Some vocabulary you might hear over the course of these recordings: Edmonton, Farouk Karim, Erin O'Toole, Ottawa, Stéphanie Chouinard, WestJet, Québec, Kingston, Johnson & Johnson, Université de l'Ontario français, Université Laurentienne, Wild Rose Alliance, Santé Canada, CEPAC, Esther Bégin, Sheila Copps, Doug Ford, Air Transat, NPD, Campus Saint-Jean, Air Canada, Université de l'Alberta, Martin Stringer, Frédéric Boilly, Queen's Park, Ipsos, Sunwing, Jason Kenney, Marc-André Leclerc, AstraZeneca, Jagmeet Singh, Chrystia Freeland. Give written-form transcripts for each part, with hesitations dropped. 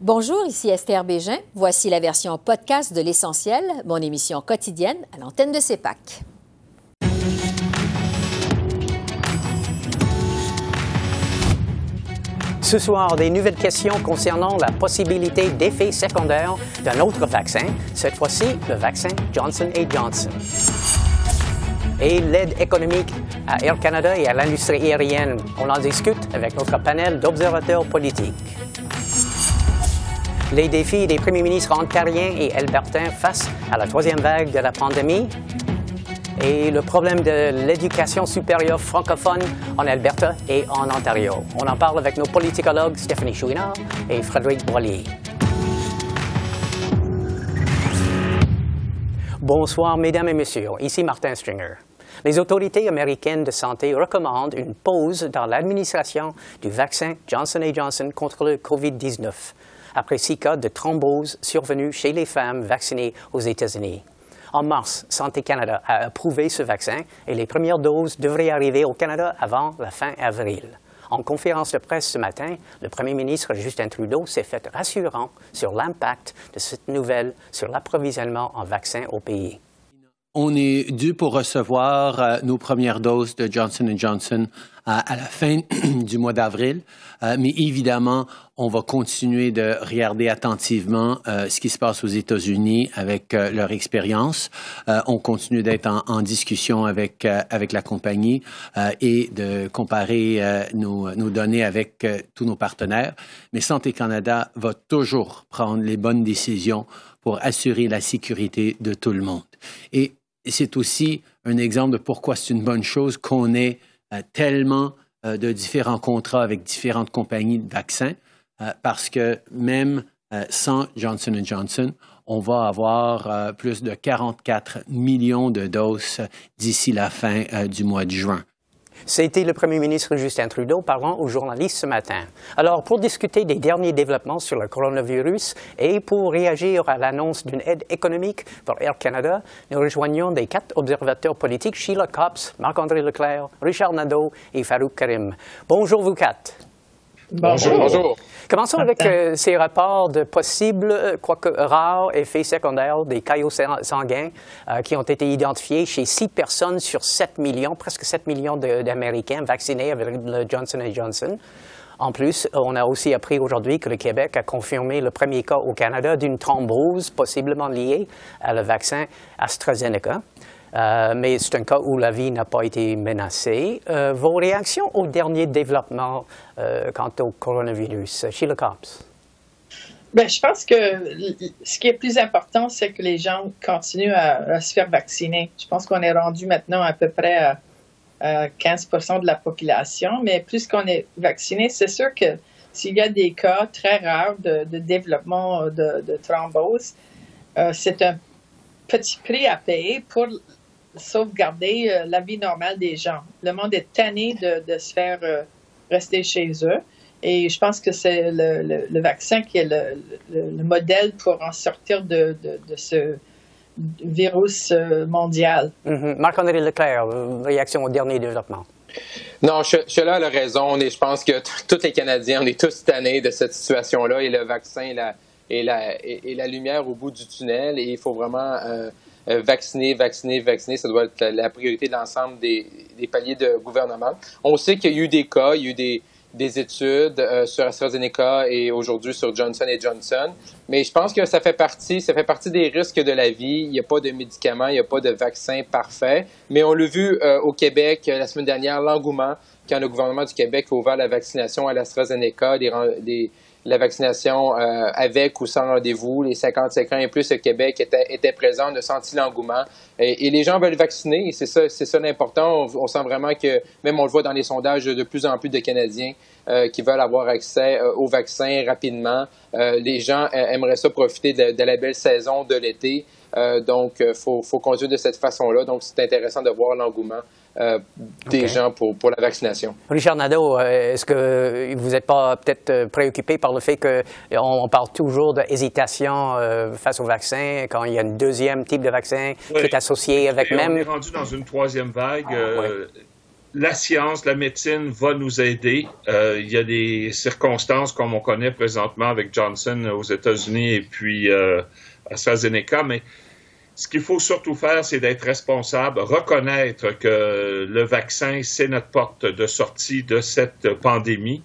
Bonjour, ici Esther Bégin. Voici la version podcast de L'Essentiel, mon émission quotidienne à l'antenne de CEPAC. Ce soir, des nouvelles questions concernant la possibilité d'effets secondaires d'un autre vaccin, cette fois-ci le vaccin Johnson & Johnson. Et l'aide économique à Air Canada et à l'industrie aérienne. On en discute avec notre panel d'observateurs politiques. Les défis des premiers ministres ontariens et albertains face à la troisième vague de la pandémie et le problème de l'éducation supérieure francophone en Alberta et en Ontario. On en parle avec nos politicologues Stéphanie Chouinard et Frédéric Boilly. Bonsoir, mesdames et messieurs. Ici Martin Stringer. Les autorités américaines de santé recommandent une pause dans l'administration du vaccin Johnson & Johnson contre le COVID-19. Après 6 cas de thrombose survenus chez les femmes vaccinées aux États-Unis. En mars, Santé Canada a approuvé ce vaccin et les premières doses devraient arriver au Canada avant la fin avril. En conférence de presse ce matin, le premier ministre Justin Trudeau s'est fait rassurant sur l'impact de cette nouvelle sur l'approvisionnement en vaccins au pays. On est dû pour recevoir nos premières doses de Johnson & Johnson à la fin du mois d'avril, mais évidemment, on va continuer de regarder attentivement ce qui se passe aux États-Unis avec leur expérience. On continue d'être en discussion avec la compagnie et de comparer nos données avec tous nos partenaires. Mais Santé Canada va toujours prendre les bonnes décisions pour assurer la sécurité de tout le monde. Et c'est aussi un exemple de pourquoi c'est une bonne chose qu'on ait tellement de différents contrats avec différentes compagnies de vaccins, parce que même sans Johnson & Johnson, on va avoir plus de 44 millions de doses d'ici la fin du mois de juin. C'était le premier ministre Justin Trudeau parlant aux journalistes ce matin. Alors, pour discuter des derniers développements sur le coronavirus et pour réagir à l'annonce d'une aide économique pour Air Canada, nous rejoignons des 4 observateurs politiques, Sheila Copps, Marc-André Leclerc, Richard Nadeau et Farouk Karim. Bonjour vous 4. Bonjour. Bonjour. Commençons avec ces rapports de possibles, quoique rares, effets secondaires des caillots sanguins qui ont été identifiés chez 6 personnes sur 7 millions, presque 7 millions d'Américains vaccinés avec le Johnson & Johnson. En plus, on a aussi appris aujourd'hui que le Québec a confirmé le premier cas au Canada d'une thrombose possiblement liée à le vaccin AstraZeneca. Mais c'est un cas où la vie n'a pas été menacée. Vos réactions aux derniers développements quant au coronavirus, Sheila Copps? Bien, je pense que ce qui est plus important, c'est que les gens continuent à se faire vacciner. Je pense qu'on est rendu maintenant à peu près à 15% de la population, mais plus qu'on est vacciné, c'est sûr que s'il y a des cas très rares de développement de thrombose, c'est un petit prix à payer pour sauvegarder la vie normale des gens. Le monde est tanné de se faire rester chez eux et je pense que c'est le vaccin qui est le modèle pour en sortir de ce virus mondial. Mm-hmm. Marc-André Leclerc, réaction au dernier développement. Non, Sheila a raison. Je pense que tous les Canadiens, on est tous tannés de cette situation-là et le vaccin, la lumière au bout du tunnel, et il faut vraiment vacciner. Ça doit être la priorité de l'ensemble des paliers de gouvernement. On sait qu'il y a eu des cas, il y a eu des études sur AstraZeneca et aujourd'hui sur Johnson & Johnson, mais je pense que ça fait partie des risques de la vie. Il n'y a pas de médicaments, il n'y a pas de vaccin parfait, mais on l'a vu au Québec la semaine dernière, l'engouement quand le gouvernement du Québec a ouvert la vaccination à l'AstraZeneca, la vaccination avec ou sans rendez-vous, les 55 ans et plus au Québec étaient présents, on a senti l'engouement. Et les gens veulent vacciner, c'est ça l'important. On sent vraiment que, même on le voit dans les sondages, de plus en plus de Canadiens qui veulent avoir accès aux vaccins rapidement. Les gens aimeraient ça profiter de la belle saison de l'été. Donc, il faut conduire de cette façon-là. Donc, c'est intéressant de voir l'engouement des gens pour la vaccination. Richard Nadeau, est-ce que vous n'êtes pas peut-être préoccupé par le fait qu'on parle toujours d'hésitation face au vaccin quand il y a un deuxième type de vaccin qui est associé avec. Et on est rendu dans une troisième vague. la science, la médecine va nous aider. Il y a des circonstances comme on connaît présentement avec Johnson aux États-Unis et puis AstraZeneca, mais ce qu'il faut surtout faire, c'est d'être responsable, reconnaître que le vaccin, c'est notre porte de sortie de cette pandémie.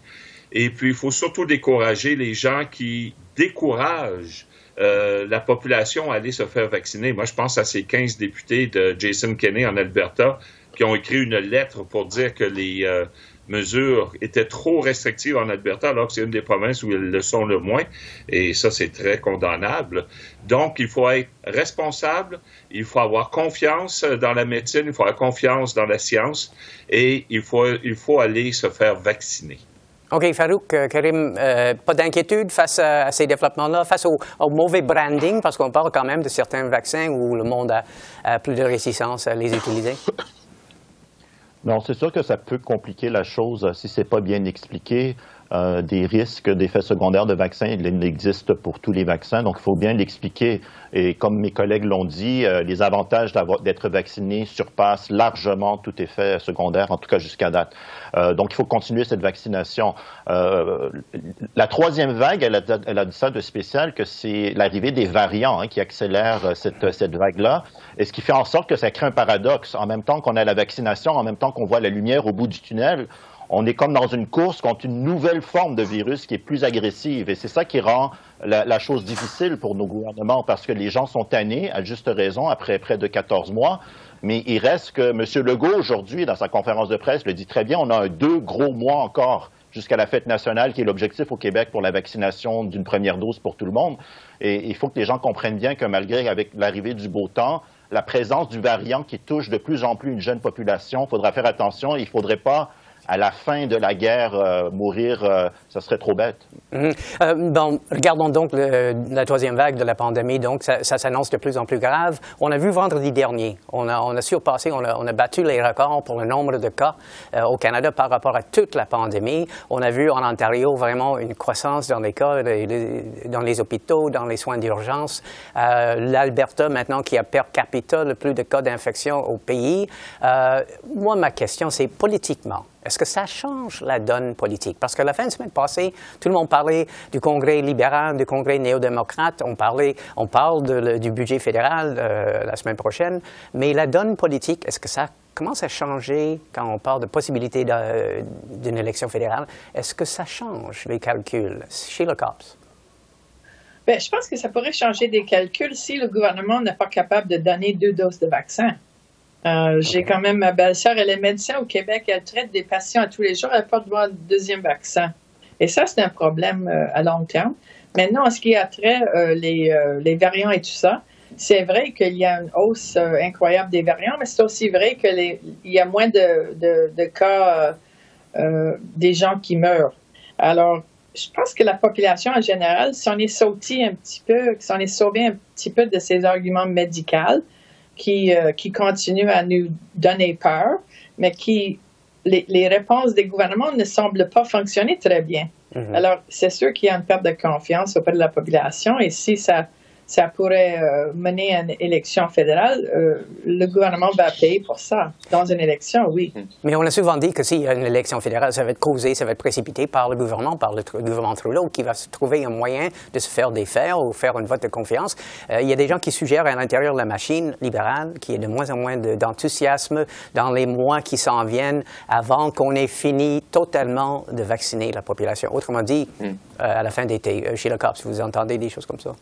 Et puis, il faut surtout décourager les gens qui découragent la population à aller se faire vacciner. Moi, je pense à ces 15 députés de Jason Kenney en Alberta qui ont écrit une lettre pour dire que les mesures étaient trop restrictives en Alberta, alors que c'est une des provinces où elles le sont le moins. Et ça, c'est très condamnable. Donc, il faut être responsable, il faut avoir confiance dans la médecine, il faut avoir confiance dans la science et il faut aller se faire vacciner. OK, Farouk Karim, pas d'inquiétude face à ces développements-là, face au mauvais branding, parce qu'on parle quand même de certains vaccins où le monde a plus de réticence à les utiliser? Non, c'est sûr que ça peut compliquer la chose si ce n'est pas bien expliqué. Des risques d'effets secondaires de vaccins, il existe pour tous les vaccins, donc il faut bien l'expliquer. Et comme mes collègues l'ont dit, les avantages d'être vacciné surpassent largement tout effet secondaire, en tout cas jusqu'à date. Donc il faut continuer cette vaccination. La troisième vague, elle a dit ça de spécial, que c'est l'arrivée des variants qui accélère cette vague-là, et ce qui fait en sorte que ça crée un paradoxe. En même temps qu'on a la vaccination, en même temps qu'on voit la lumière au bout du tunnel, on est comme dans une course contre une nouvelle forme de virus qui est plus agressive. Et c'est ça qui rend la chose difficile pour nos gouvernements, parce que les gens sont tannés, à juste raison, après près de 14 mois. Mais il reste que M. Legault, aujourd'hui, dans sa conférence de presse, le dit très bien, on a 2 gros mois encore jusqu'à la fête nationale, qui est l'objectif au Québec pour la vaccination d'une première dose pour tout le monde. Et il faut que les gens comprennent bien que malgré avec l'arrivée du beau temps, la présence du variant qui touche de plus en plus une jeune population, il faudra faire attention, il ne faudrait pas à la fin de la guerre, mourir, ça serait trop bête. Bon, regardons donc la troisième vague de la pandémie. Donc, ça s'annonce de plus en plus grave. On a vu vendredi dernier, on a surpassé, on a battu les records pour le nombre de cas au Canada par rapport à toute la pandémie. On a vu en Ontario vraiment une croissance dans les cas, dans les hôpitaux, dans les soins d'urgence. L'Alberta, maintenant, qui a per capita le plus de cas d'infection au pays. Moi, ma question, c'est politiquement. Est-ce que ça change la donne politique? Parce que la fin de semaine passée, tout le monde parlait du Congrès libéral, du Congrès néo-démocrate, on parle du budget fédéral la semaine prochaine, mais la donne politique, est-ce que ça commence à changer quand on parle de possibilité d'une élection fédérale? Est-ce que ça change les calculs? Sheila Copps. Bien, je pense que ça pourrait changer des calculs si le gouvernement n'est pas capable de donner 2 doses de vaccin. J'ai quand même ma belle-sœur, elle est médecin au Québec, elle traite des patients à tous les jours, elle n'a pas le droit de 2e vaccin. Et ça, c'est un problème à long terme. Maintenant, en ce qui a trait les variants et tout ça, c'est vrai qu'il y a une hausse incroyable des variants, mais c'est aussi vrai qu'il y a moins de cas des gens qui meurent. Alors, je pense que la population en général, si on est sauté un petit peu, si on est sauvé un petit peu de ces arguments médicaux, qui continue à nous donner peur, mais les réponses des gouvernements ne semblent pas fonctionner très bien. Alors, c'est sûr qu'il y a une perte de confiance auprès de la population, et si ça pourrait mener à une élection fédérale, le gouvernement va payer pour ça, dans une élection, oui. Mais on a souvent dit que s'il y a une élection fédérale, ça va être causé, ça va être précipité par le gouvernement, par le gouvernement Trudeau, qui va se trouver un moyen de se faire défaire ou faire un vote de confiance. Il y a des gens qui suggèrent à l'intérieur de la machine libérale qu'il y ait de moins en moins d'enthousiasme dans les mois qui s'en viennent avant qu'on ait fini totalement de vacciner la population. Autrement dit, à la fin d'été, Sheila Copps, vous entendez des choses comme ça?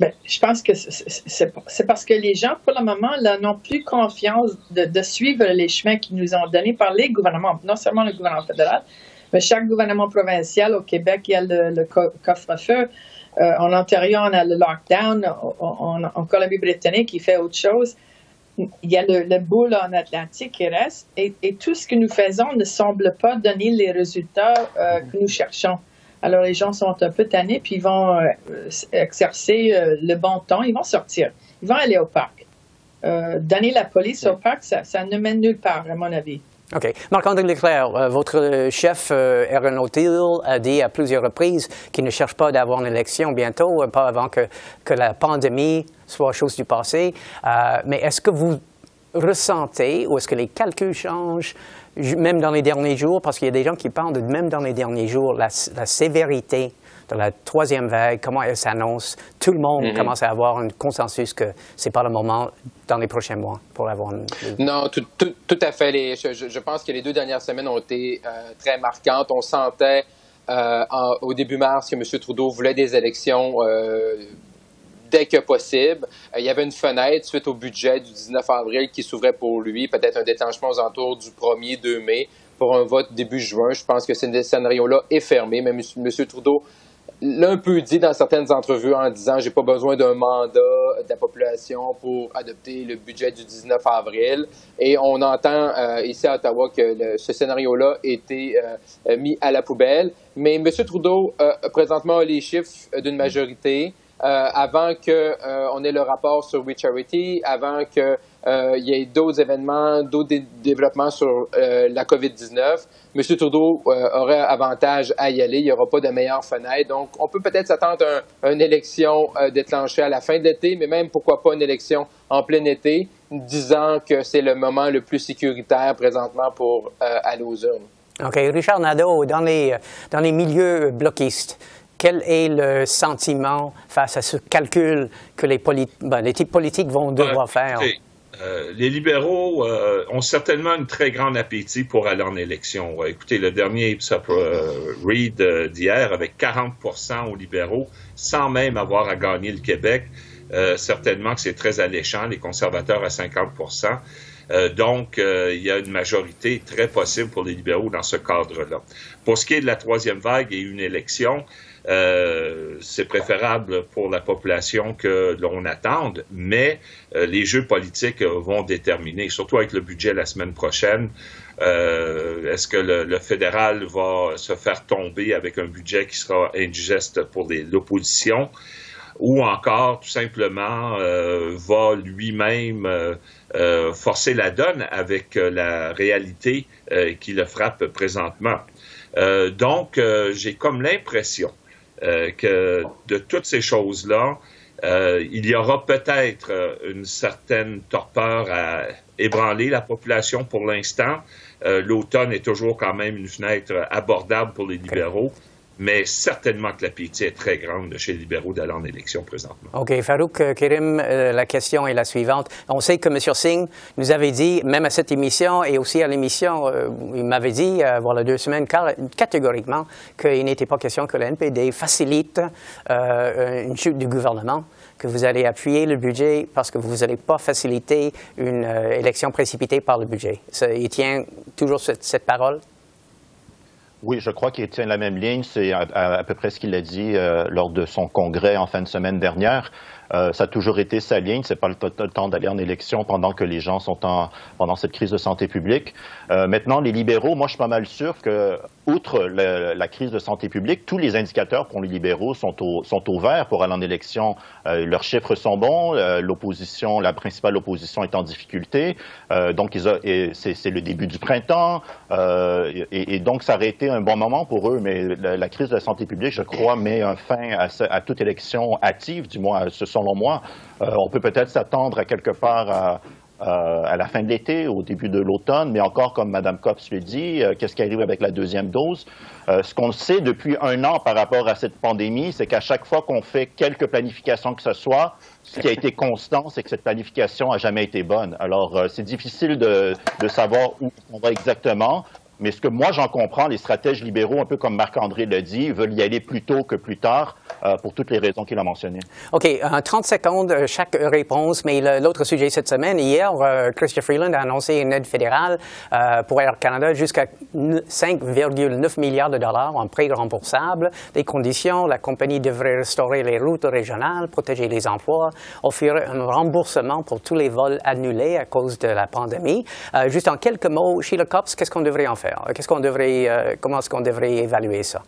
Bien, je pense que c'est parce que les gens, pour le moment, n'ont plus confiance de suivre les chemins qui nous ont donnés par les gouvernements, non seulement le gouvernement fédéral, mais chaque gouvernement provincial. Au Québec, il y a le couvre-feu. En Ontario, on a le lockdown. En Colombie-Britannique, il fait autre chose. Il y a le boule en Atlantique qui reste. Et tout ce que nous faisons ne semble pas donner les résultats que nous cherchons. Alors, les gens sont un peu tannés, puis ils vont exercer le bon temps. Ils vont sortir. Ils vont aller au parc. Donner la police au parc, ça ne mène nulle part, à mon avis. OK. Marc-André Leclerc, votre chef, Erin O'Toole, a dit à plusieurs reprises qu'il ne cherche pas d'avoir une élection bientôt, pas avant que la pandémie soit chose du passé. Mais est-ce que vous ressentez, ou est-ce que les calculs changent, même dans les derniers jours, parce qu'il y a des gens qui parlent de même dans les derniers jours, la sévérité de la troisième vague, comment elle s'annonce, tout le monde commence à avoir un consensus que ce n'est pas le moment dans les prochains mois pour avoir une... Non, tout à fait. Je pense que les deux dernières semaines ont été très marquantes. On sentait au début mars que M. Trudeau voulait des élections dès que possible. Il y avait une fenêtre suite au budget du 19 avril qui s'ouvrait pour lui, peut-être un déclenchement aux alentours du 1er 2 mai pour un vote début juin. Je pense que ce scénario-là est fermé, mais M. Trudeau l'a un peu dit dans certaines entrevues en disant « j'ai pas besoin d'un mandat de la population pour adopter le budget du 19 avril ». Et on entend ici à Ottawa que ce scénario-là a été mis à la poubelle. Mais M. Trudeau, présentement, a les chiffres d'une majorité. Avant qu'on ait le rapport sur We Charity, avant qu'il y ait d'autres événements, d'autres développements sur la COVID-19, M. Trudeau aurait avantage à y aller. Il n'y aura pas de meilleure fenêtre. Donc, on peut peut-être s'attendre à une élection déclenchée à la fin de l'été, mais même, pourquoi pas, une élection en plein été, disant que c'est le moment le plus sécuritaire présentement pour aller aux urnes. OK. Richard Nadeau, dans les milieux bloquistes, quel est le sentiment face à ce calcul que les types politiques vont devoir faire? Les libéraux ont certainement un très grand appétit pour aller en élection. Écoutez, le dernier Ipsos read d'hier avec 40% aux libéraux, sans même avoir à gagner le Québec. Certainement que c'est très alléchant, les conservateurs à 50%. Donc, il y a une majorité très possible pour les libéraux dans ce cadre-là. Pour ce qui est de la troisième vague et une élection, c'est préférable pour la population que l'on attende, mais les jeux politiques vont déterminer, surtout avec le budget la semaine prochaine. Est-ce que le fédéral va se faire tomber avec un budget qui sera indigeste pour l'opposition? Ou encore, tout simplement, va lui-même forcer la donne avec la réalité qui le frappe présentement. Donc, j'ai comme l'impression que de toutes ces choses-là, il y aura peut-être une certaine torpeur à ébranler la population pour l'instant. L'automne est toujours quand même une fenêtre abordable pour les libéraux. Mais certainement que l'appétit est très grande chez les libéraux d'aller en élection présentement. OK. Farouk Karim, la question est la suivante. On sait que M. Singh nous avait dit, même à cette émission et aussi à l'émission, il m'avait dit, voilà 2 semaines, catégoriquement, qu'il n'était pas question que le NPD facilite une chute du gouvernement, que vous allez appuyer le budget parce que vous n'allez pas faciliter une élection précipitée par le budget. Il tient toujours cette parole? Oui, je crois qu'il tient la même ligne. C'est à peu près ce qu'il a dit lors de son congrès en fin de semaine dernière. Ça a toujours été sa ligne. C'est pas le temps d'aller en élection pendant que les gens sont pendant cette crise de santé publique. Maintenant, les libéraux, moi, je suis pas mal sûr que, outre la crise de santé publique, tous les indicateurs pour les libéraux sont au vert pour aller en élection. Leurs chiffres sont bons. L'opposition, la principale opposition, est en difficulté. Donc, c'est le début du printemps. Et donc, ça aurait été un bon moment pour eux, mais la crise de la santé publique, je crois, met un fin à toute élection active, du moins, selon moi. On peut peut-être s'attendre à quelque part à la fin de l'été, au début de l'automne, mais encore, comme Mme Copps le dit, qu'est-ce qui arrive avec la deuxième dose? Ce qu'on sait depuis 1 an par rapport à cette pandémie, c'est qu'à chaque fois qu'on fait quelques planifications que ce soit, ce qui a été constant, c'est que cette planification n'a jamais été bonne. Alors, c'est difficile de savoir où on va exactement. Mais ce que moi, j'en comprends, les stratèges libéraux, un peu comme Marc-André l'a dit, veulent y aller plus tôt que plus tard pour toutes les raisons qu'il a mentionnées. OK. En 30 secondes, chaque réponse. Mais l'autre sujet cette semaine, hier, Chrystia Freeland a annoncé une aide fédérale pour Air Canada jusqu'à 5,9 milliards de dollars en prêts remboursables. Des conditions, la compagnie devrait restaurer les routes régionales, protéger les emplois, offrir un remboursement pour tous les vols annulés à cause de la pandémie. Juste en quelques mots, Sheila Copps, qu'est-ce qu'on devrait en faire? Comment est-ce qu'on devrait évaluer ça?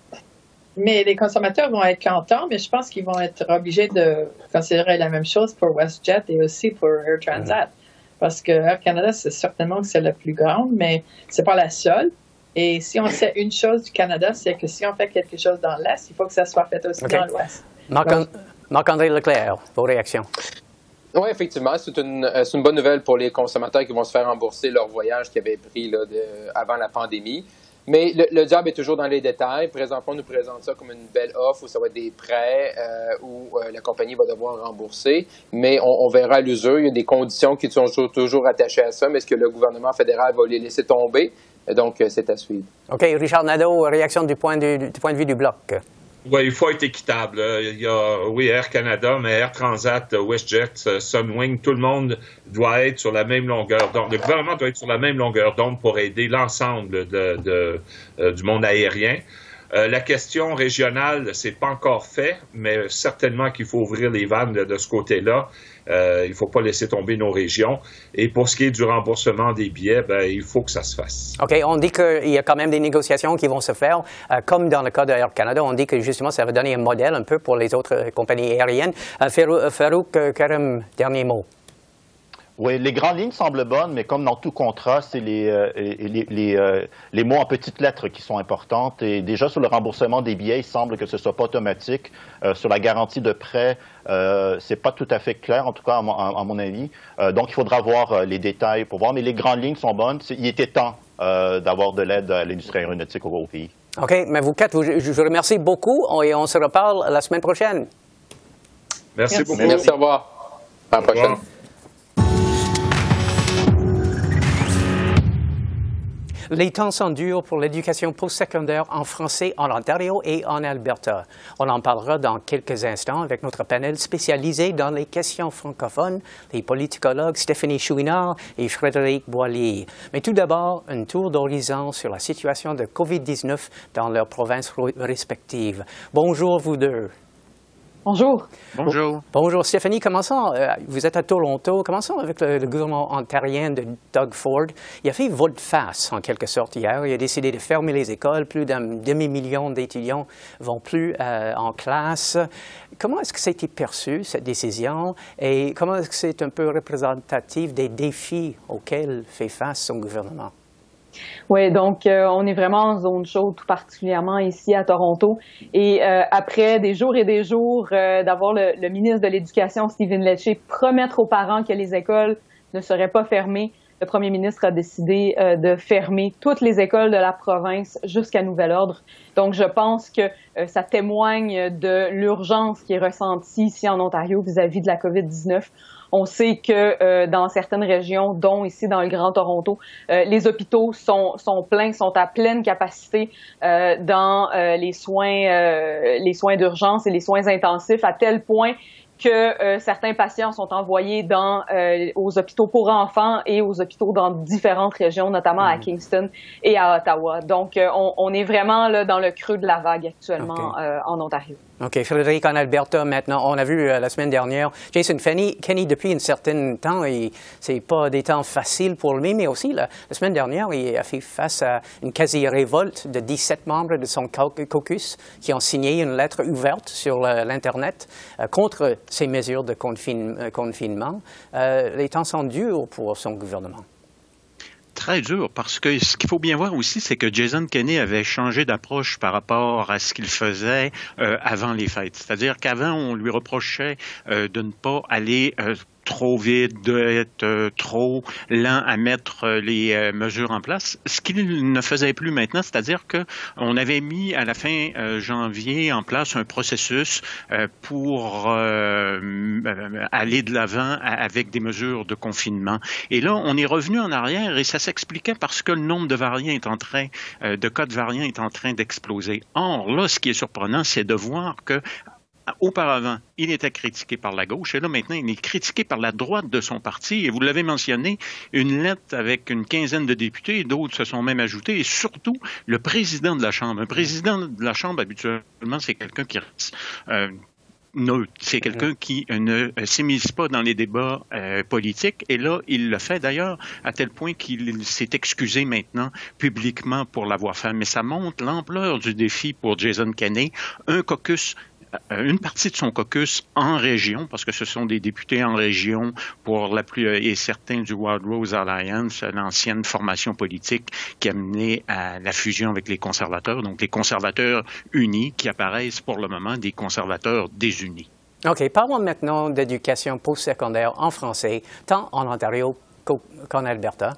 Mais les consommateurs vont être contents, mais je pense qu'ils vont être obligés de considérer la même chose pour WestJet et aussi pour Air Transat. Parce que Air Canada, c'est certainement que c'est la plus grande, mais c'est pas la seule. Et si on sait une chose du Canada, c'est que si on fait quelque chose dans l'Est, il faut que ça soit fait aussi dans l'Ouest. Marc-André Leclerc, vos réactions? Oui, effectivement, c'est une bonne nouvelle pour les consommateurs qui vont se faire rembourser leur voyage qu'ils avaient pris là, avant la pandémie. Mais le diable est toujours dans les détails. Présentement, on nous présente ça comme une belle offre où ça va être des prêts où la compagnie va devoir rembourser. Mais on verra à l'usure. Il y a des conditions qui sont toujours attachées à ça. Mais est-ce que le gouvernement fédéral va les laisser tomber? Donc, c'est à suivre. OK. Richard Nadeau, réaction du point de vue du Bloc. Oui, il faut être équitable. Il y a, oui, Air Canada, mais Air Transat, WestJet, Sunwing, tout le monde doit être sur la même longueur d'onde. Le gouvernement doit être sur la même longueur d'onde pour aider l'ensemble du monde aérien. La question régionale, c'est pas encore fait, mais certainement qu'il faut ouvrir les vannes de ce côté-là. Il ne faut pas laisser tomber nos régions. Et pour ce qui est du remboursement des billets, ben, il faut que ça se fasse. OK. On dit qu'il y a quand même des négociations qui vont se faire. Comme dans le cas de Air Canada, on dit que justement, ça va donner un modèle un peu pour les autres compagnies aériennes. Farouk Karim, dernier mot. Oui, les grandes lignes semblent bonnes, mais comme dans tout contrat, c'est les mots en petites lettres qui sont importantes. Et déjà, sur le remboursement des billets, il semble que ce ne soit pas automatique. Sur la garantie de prêt, c'est pas tout à fait clair, en tout cas, à mon avis. Donc, il faudra voir les détails pour voir. Mais les grandes lignes sont bonnes. Il était temps d'avoir de l'aide à l'industrie aéronautique au pays. OK. Mais vous quatre, je vous remercie beaucoup et on se reparle la semaine prochaine. Merci beaucoup. Merci, au revoir. À la prochaine. Les temps sont durs pour l'éducation postsecondaire en français en Ontario et en Alberta. On en parlera dans quelques instants avec notre panel spécialisé dans les questions francophones, les politicologues Stéphanie Chouinard et Frédéric Boilly. Mais tout d'abord, un tour d'horizon sur la situation de COVID-19 dans leurs provinces respectives. Bonjour vous deux. Bonjour. Bonjour. Bonjour Stéphanie, commençons, vous êtes à Toronto, commençons avec le gouvernement ontarien de Doug Ford. Il a fait volte-face en quelque sorte hier, il a décidé de fermer les écoles, plus d'un demi-million d'étudiants ne vont plus en classe. Comment est-ce que ça a été perçu cette décision et comment est-ce que c'est un peu représentatif des défis auxquels fait face son gouvernement? Oui, donc on est vraiment en zone chaude, tout particulièrement ici à Toronto. Et après des jours et des jours d'avoir le ministre de l'Éducation, Stephen Lecce, promettre aux parents que les écoles ne seraient pas fermées, le premier ministre a décidé de fermer toutes les écoles de la province jusqu'à nouvel ordre. Donc je pense que ça témoigne de l'urgence qui est ressentie ici en Ontario vis-à-vis de la COVID-19. On sait que dans certaines régions, dont ici dans le Grand Toronto, les hôpitaux sont pleins, sont à pleine capacité dans les soins d'urgence et les soins intensifs, à tel point que certains patients sont envoyés aux hôpitaux pour enfants et aux hôpitaux dans différentes régions, notamment à Kingston et à Ottawa. Donc, on est vraiment là, dans le creux de la vague actuellement en Ontario. OK. Frédéric, en Alberta, maintenant, on a vu la semaine dernière, Jason Kenney, depuis un certain temps, ce n'est pas des temps faciles pour lui, mais aussi, la semaine dernière, il a fait face à une quasi-révolte de 17 membres de son caucus qui ont signé une lettre ouverte sur l'Internet contre ces mesures de confinement. Les temps sont durs pour son gouvernement. Très dur, parce que ce qu'il faut bien voir aussi, c'est que Jason Kenney avait changé d'approche par rapport à ce qu'il faisait avant les fêtes. C'est-à-dire qu'avant, on lui reprochait de ne pas aller trop vite, d'être trop lent à mettre les mesures en place, ce qu'il ne faisait plus maintenant, c'est-à-dire qu'on avait mis à la fin janvier en place un processus pour aller de l'avant avec des mesures de confinement. Et là, on est revenu en arrière et ça s'expliquait parce que le nombre de variants est en train, de cas de variants est en train d'exploser. Or, là, ce qui est surprenant, c'est de voir que auparavant, il était critiqué par la gauche et là, maintenant, il est critiqué par la droite de son parti. Et vous l'avez mentionné, une lettre avec une quinzaine de députés, d'autres se sont même ajoutés et surtout le président de la Chambre. Un président de la Chambre, habituellement, c'est quelqu'un qui reste neutre. C'est quelqu'un qui ne s'immisce pas dans les débats politiques. Et là, il le fait d'ailleurs à tel point qu'il s'est excusé maintenant publiquement pour l'avoir fait. Mais ça montre l'ampleur du défi pour Jason Kenney. Une partie de son caucus en région, parce que ce sont des députés en région pour la plus et certains du Wild Rose Alliance, l'ancienne formation politique qui a mené à la fusion avec les conservateurs, donc les conservateurs unis qui apparaissent pour le moment des conservateurs désunis. OK. Parlons maintenant d'éducation postsecondaire en français, tant en Ontario qu'en Alberta.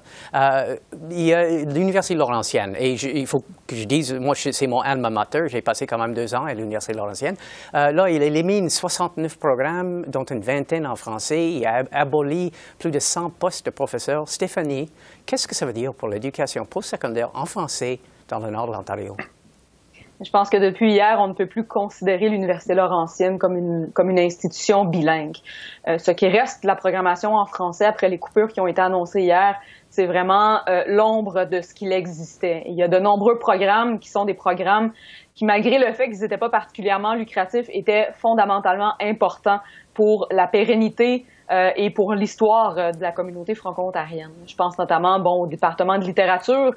Il y a l'Université Laurentienne, et il faut que je dise, moi, c'est mon alma mater, j'ai passé quand même 2 ans à l'Université Laurentienne. Là, il élimine 69 programmes, dont une vingtaine en français. Il a aboli plus de 100 postes de professeurs. Stéphanie, qu'est-ce que ça veut dire pour l'éducation postsecondaire en français dans le nord de l'Ontario? Je pense que depuis hier, on ne peut plus considérer l'Université Laurentienne comme une institution bilingue. Ce qui reste de la programmation en français après les coupures qui ont été annoncées hier, c'est vraiment l'ombre de ce qu'il existait. Il y a de nombreux programmes qui sont des programmes qui, malgré le fait qu'ils n'étaient pas particulièrement lucratifs, étaient fondamentalement importants pour la pérennité et pour l'histoire de la communauté franco-ontarienne. Je pense notamment au département de littérature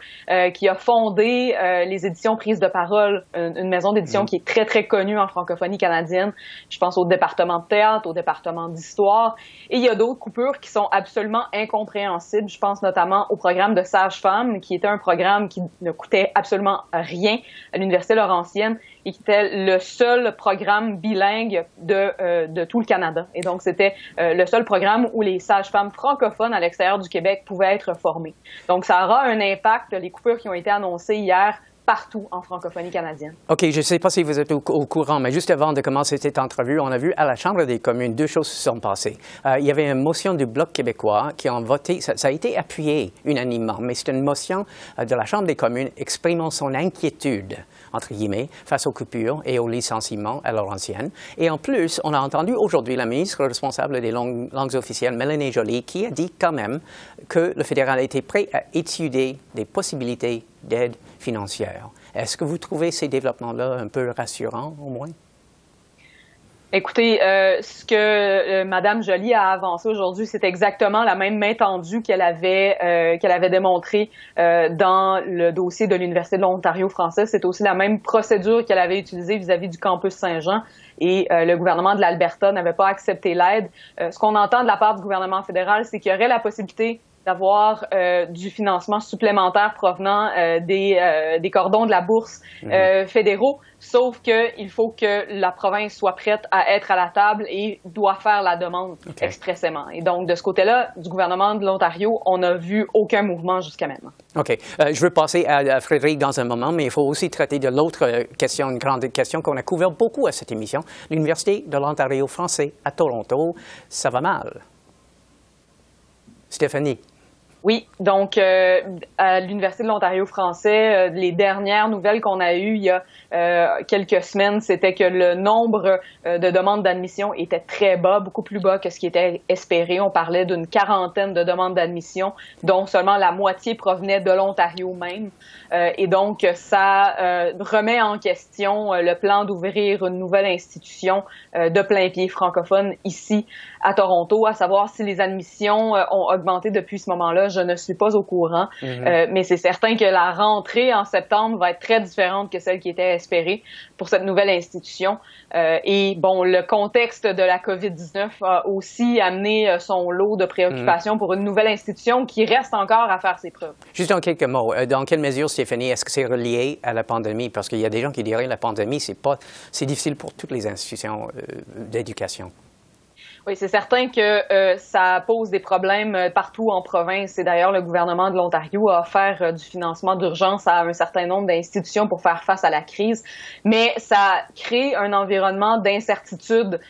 qui a fondé les éditions Prises de parole, une maison d'édition qui est très, très connue en francophonie canadienne. Je pense au département de théâtre, au département d'histoire. Et il y a d'autres coupures qui sont absolument incompréhensibles. Je pense notamment au programme de sage-femme, qui était un programme qui ne coûtait absolument rien à l'Université Laurentienne et qui était le seul programme bilingue de tout le Canada. Et donc, c'était le seul programme où les sages-femmes francophones à l'extérieur du Québec pouvaient être formées. Donc, ça aura un impact, les coupures qui ont été annoncées hier, partout en francophonie canadienne. OK, je ne sais pas si vous êtes au courant, mais juste avant de commencer cette entrevue, on a vu à la Chambre des communes, 2 choses se sont passées. Il y avait une motion du Bloc québécois qui ont voté, ça a été appuyé unanimement, mais c'est une motion de la Chambre des communes exprimant son inquiétude, entre guillemets, face aux coupures et aux licenciements à Laurentienne. Et en plus, on a entendu aujourd'hui la ministre responsable des langues officielles, Mélanie Joly, qui a dit quand même que le fédéral était prêt à étudier des possibilités d'aide financière. Est-ce que vous trouvez ces développements-là un peu rassurants, au moins? Écoutez, ce que Mme Joly a avancé aujourd'hui, c'est exactement la même main tendue qu'elle avait démontrée dans le dossier de l'Université de l'Ontario français. C'est aussi la même procédure qu'elle avait utilisée vis-à-vis du campus Saint-Jean. Et le gouvernement de l'Alberta n'avait pas accepté l'aide. Ce qu'on entend de la part du gouvernement fédéral, c'est qu'il y aurait la possibilité d'avoir du financement supplémentaire provenant des cordons de la bourse fédéraux, sauf qu'il faut que la province soit prête à être à la table et doit faire la demande expressément. Et donc, de ce côté-là, du gouvernement de l'Ontario, on n'a vu aucun mouvement jusqu'à maintenant. OK. Je veux passer à Frédéric dans un moment, mais il faut aussi traiter de l'autre question, une grande question qu'on a couvert beaucoup à cette émission. L'Université de l'Ontario français à Toronto, ça va mal. Stéphanie. Oui, donc à l'Université de l'Ontario français, les dernières nouvelles qu'on a eues il y a quelques semaines, c'était que le nombre de demandes d'admission était très bas, beaucoup plus bas que ce qui était espéré. On parlait d'une 40aine de demandes d'admission, dont seulement la moitié provenait de l'Ontario même. Et donc, ça remet en question le plan d'ouvrir une nouvelle institution de plein pied francophone ici à Toronto, à savoir si les admissions ont augmenté depuis ce moment-là. Je ne suis pas au courant, mais c'est certain que la rentrée en septembre va être très différente que celle qui était espérée pour cette nouvelle institution. Et bon, le contexte de la COVID-19 a aussi amené son lot de préoccupations pour une nouvelle institution qui reste encore à faire ses preuves. Juste en quelques mots, dans quelle mesure, Stéphanie, est-ce que c'est relié à la pandémie? Parce qu'il y a des gens qui diraient que la pandémie, c'est difficile pour toutes les institutions d'éducation. Oui, c'est certain que ça pose des problèmes partout en province. Et d'ailleurs, le gouvernement de l'Ontario a offert du financement d'urgence à un certain nombre d'institutions pour faire face à la crise. Mais ça crée un environnement d'incertitude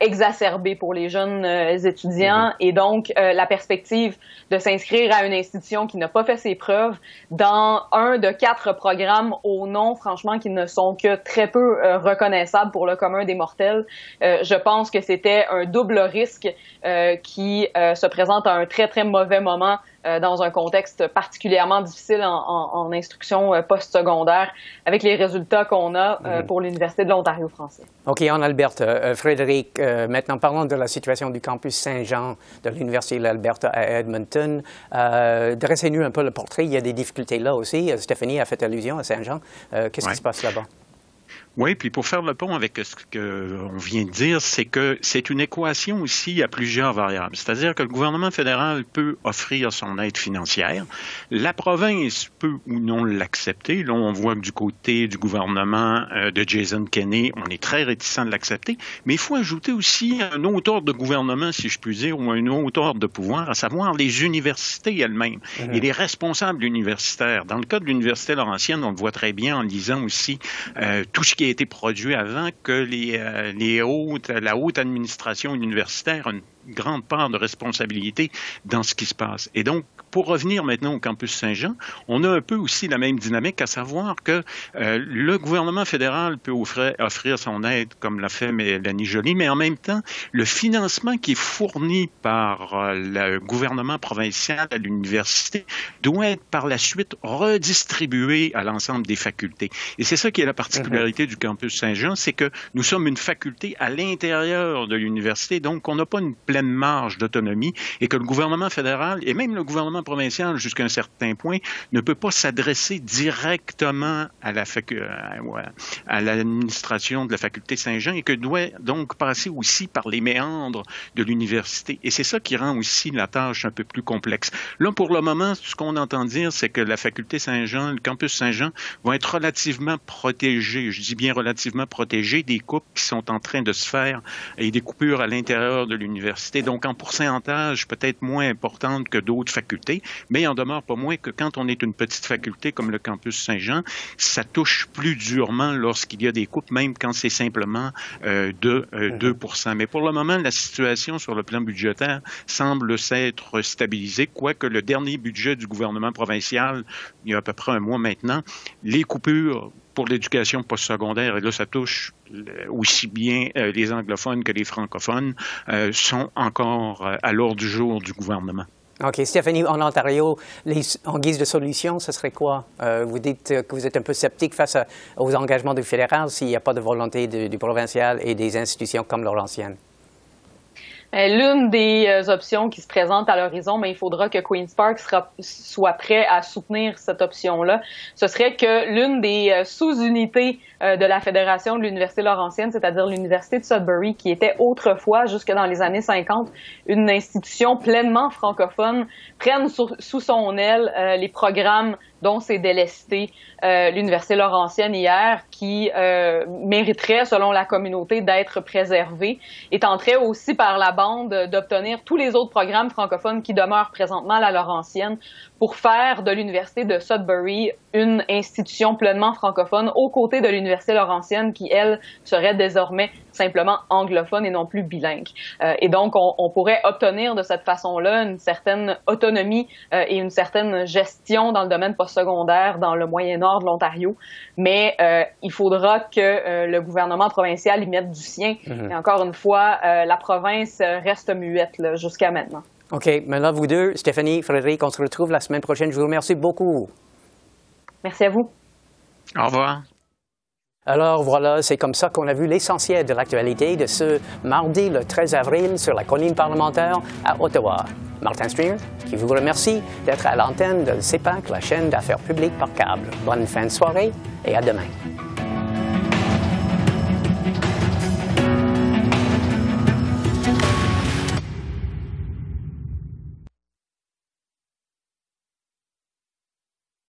exacerbé pour les jeunes étudiants. Et donc, la perspective de s'inscrire à une institution qui n'a pas fait ses preuves dans un de 4 programmes au nom, franchement, qui ne sont que très peu reconnaissables pour le commun des mortels. Je pense que c'était un double risque qui se présente à un très, très mauvais moment dans un contexte particulièrement difficile en instruction postsecondaire avec les résultats qu'on a pour l'Université de l'Ontario français. OK, en Alberta. Frédéric, maintenant parlons de la situation du campus Saint-Jean de l'Université de l'Alberta à Edmonton. Dressez-nous un peu le portrait. Il y a des difficultés là aussi. Stéphanie a fait allusion à Saint-Jean. Qu'est-ce qui se passe là-bas? Oui, puis pour faire le pont avec ce qu'on vient de dire, c'est que c'est une équation aussi à plusieurs variables. C'est-à-dire que le gouvernement fédéral peut offrir son aide financière. La province peut ou non l'accepter. Là, on voit que du côté du gouvernement de Jason Kenney, on est très réticent de l'accepter. Mais il faut ajouter aussi un autre ordre de gouvernement, si je puis dire, ou un autre ordre de pouvoir, à savoir les universités elles-mêmes et les responsables universitaires. Dans le cas de l'Université Laurentienne, on le voit très bien en lisant aussi tout ce qui a été produit avant que la haute administration universitaire a une grande part de responsabilité dans ce qui se passe. Et donc, pour revenir maintenant au campus Saint-Jean, on a un peu aussi la même dynamique, à savoir que le gouvernement fédéral peut offrir son aide, comme l'a fait Mélanie Joly, mais en même temps, le financement qui est fourni par le gouvernement provincial à l'université doit être par la suite redistribué à l'ensemble des facultés. Et c'est ça qui est la particularité du campus Saint-Jean, c'est que nous sommes une faculté à l'intérieur de l'université, donc on n'a pas une pleine marge d'autonomie et que le gouvernement fédéral et même le gouvernement provincial, jusqu'à un certain point, ne peut pas s'adresser directement à l'administration de la faculté Saint-Jean et que doit donc passer aussi par les méandres de l'université. Et c'est ça qui rend aussi la tâche un peu plus complexe. Là, pour le moment, ce qu'on entend dire, c'est que la faculté Saint-Jean, le campus Saint-Jean, vont être relativement protégés, je dis bien relativement protégés des coupes qui sont en train de se faire et des coupures à l'intérieur de l'université. Donc, en pourcentage, peut-être moins importante que d'autres facultés, mais il en demeure pas moins que quand on est une petite faculté comme le campus Saint-Jean, ça touche plus durement lorsqu'il y a des coupes, même quand c'est simplement de 2%. Mais pour le moment, la situation sur le plan budgétaire semble s'être stabilisée, quoique le dernier budget du gouvernement provincial, il y a à peu près un mois maintenant, les coupures pour l'éducation postsecondaire, et là, ça touche aussi bien les anglophones que les francophones, sont encore à l'ordre du jour du gouvernement. OK. Stéphanie, en Ontario, en guise de solution, ce serait quoi? Vous dites que vous êtes un peu sceptique face aux engagements du fédéral s'il n'y a pas de volonté du provincial et des institutions comme Laurentienne. L'une des options qui se présente à l'horizon, mais il faudra que Queen's Park soit prêt à soutenir cette option-là, ce serait que l'une des sous-unités de la Fédération de l'Université Laurentienne, c'est-à-dire l'Université de Sudbury, qui était autrefois, jusque dans les années 50, une institution pleinement francophone, prenne sous son aile les programmes dont s'est délestée l'Université Laurentienne hier, qui mériterait, selon la communauté, d'être préservée, et tenterait aussi par la bande d'obtenir tous les autres programmes francophones qui demeurent présentement à la Laurentienne pour faire de l'Université de Sudbury une institution pleinement francophone aux côtés de l'Université Laurentienne qui, elle, serait désormais simplement anglophone et non plus bilingue. Et donc, on pourrait obtenir de cette façon-là une certaine autonomie et une certaine gestion dans le domaine postsecondaire dans le moyen-nord de l'Ontario, mais il faudra que le gouvernement provincial y mette du sien. Et encore une fois, la province reste muette jusqu'à maintenant. OK. Maintenant, vous deux, Stéphanie, Frédéric, on se retrouve la semaine prochaine. Je vous remercie beaucoup. Merci à vous. Au revoir. Alors voilà, c'est comme ça qu'on a vu l'essentiel de l'actualité de ce mardi le 13 avril sur la colline parlementaire à Ottawa. Martin Stringer, qui vous remercie d'être à l'antenne de CEPAC, la chaîne d'affaires publiques par câble. Bonne fin de soirée et à demain.